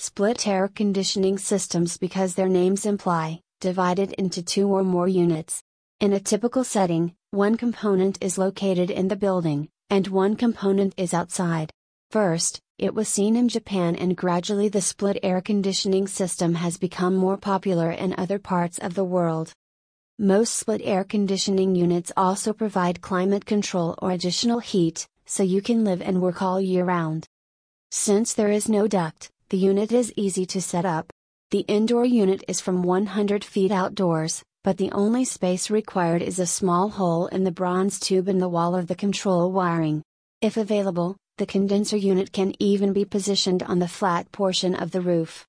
Split air conditioning systems, because their names imply, divided into two or more units. In a typical setting, one component is located in the building, and one component is outside. First, it was seen in Japan, and gradually the split air conditioning system has become more popular in other parts of the world. Most split air conditioning units also provide climate control or additional heat, so you can live and work all year round. Since there is no duct, the unit is easy to set up. The indoor unit is from 100 feet outdoors, but the only space required is a small hole in the bronze tube in the wall of the control wiring. If available, the condenser unit can even be positioned on the flat portion of the roof.